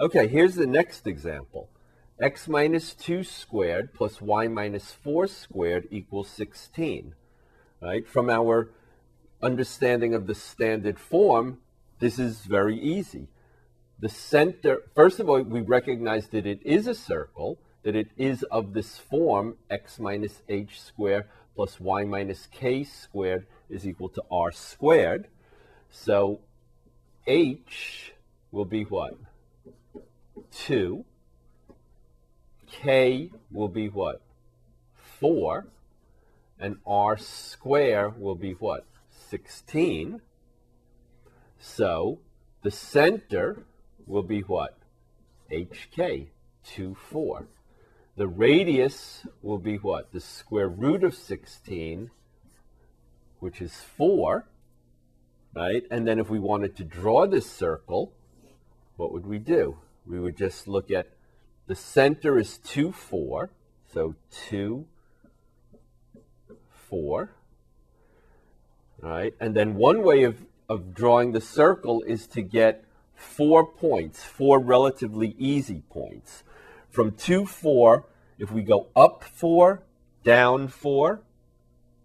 Okay, here's the next example. X minus 2 squared plus y minus 4 squared equals 16. Right? From our understanding of the standard form, this is very easy. The center, first of all, we recognize that it is a circle, that it is of this form, x minus h squared plus y minus k squared is equal to r squared. So h will be what? 2. K will be what? 4. And r square will be what? 16. So the center will be what? HK, 2, 4. The radius will be what? The square root of 16, which is 4, right? And then if we wanted to draw this circle, what would we do? We would just look at the center is 2, 4, so 2, 4, right? And then one way of drawing the circle is to get 4 points, 4 relatively easy points. From 2, 4, if we go up 4, down 4,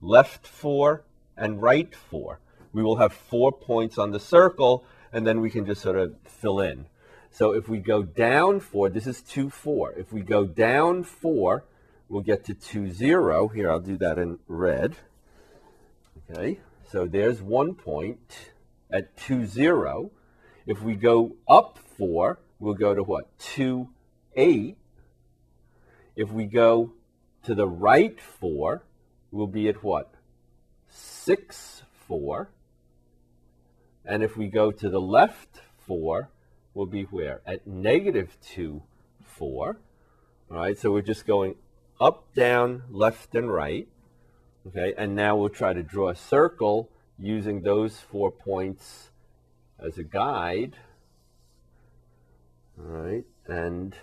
left 4, and right 4, we will have 4 points on the circle, and then we can just sort of fill in. So if we go down 4, this is 2, 4. If we go down 4, we'll get to 2, 0. Here, I'll do that in red. Okay, so there's 1 point at 2, 0. If we go up 4, we'll go to what? 2, 8. If we go to the right 4, we'll be at what? 6, 4. And if we go to the left 4, will be where? At negative 2, 4. All right, so we're just going up, down, left, and right. Okay, and now we'll try to draw a circle using those 4 points as a guide. All right, and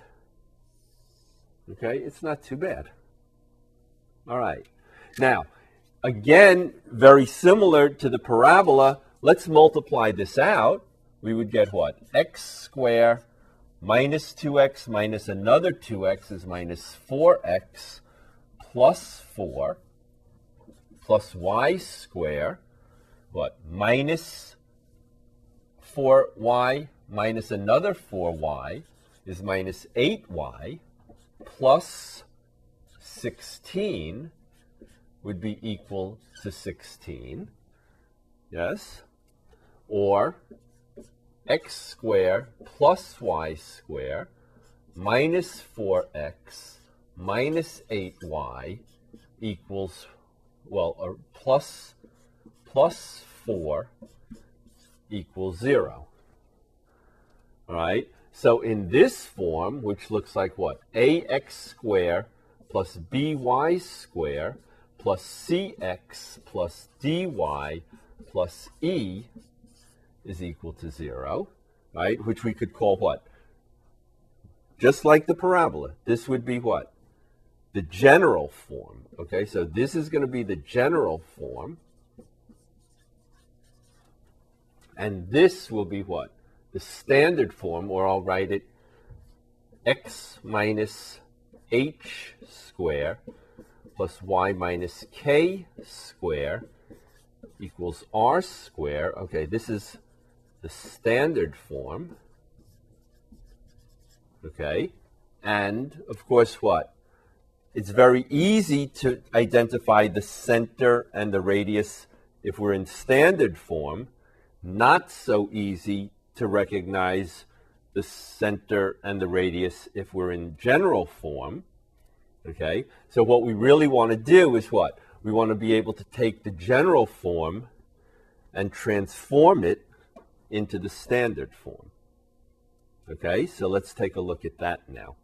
okay, it's not too bad. All right, now, again, very similar to the parabola, let's multiply this out. We would get what? X squared minus 2x minus another 2x is minus 4x plus 4 plus y squared, what? Minus 4y minus another 4y is minus 8y plus 16 would be equal to 16. Yes? Or x squared plus y squared minus 4x minus 8y equals, well, or plus 4 equals 0. All right, so in this form, which looks like what? Ax squared plus by squared plus cx plus dy plus e is equal to 0, right? Which we could call what? Just like the parabola, this would be what? The general form, okay? So this is going to be the general form, and this will be what? The standard form, or I'll write it x minus h squared plus y minus k squared equals r squared. Okay, this is the standard form, okay? And of course what? It's very easy to identify the center and the radius if we're in standard form, not so easy to recognize the center and the radius if we're in general form, okay? So what we really want to do is what? We want to be able to take the general form and transform it into the standard form. Okay, so let's take a look at that now.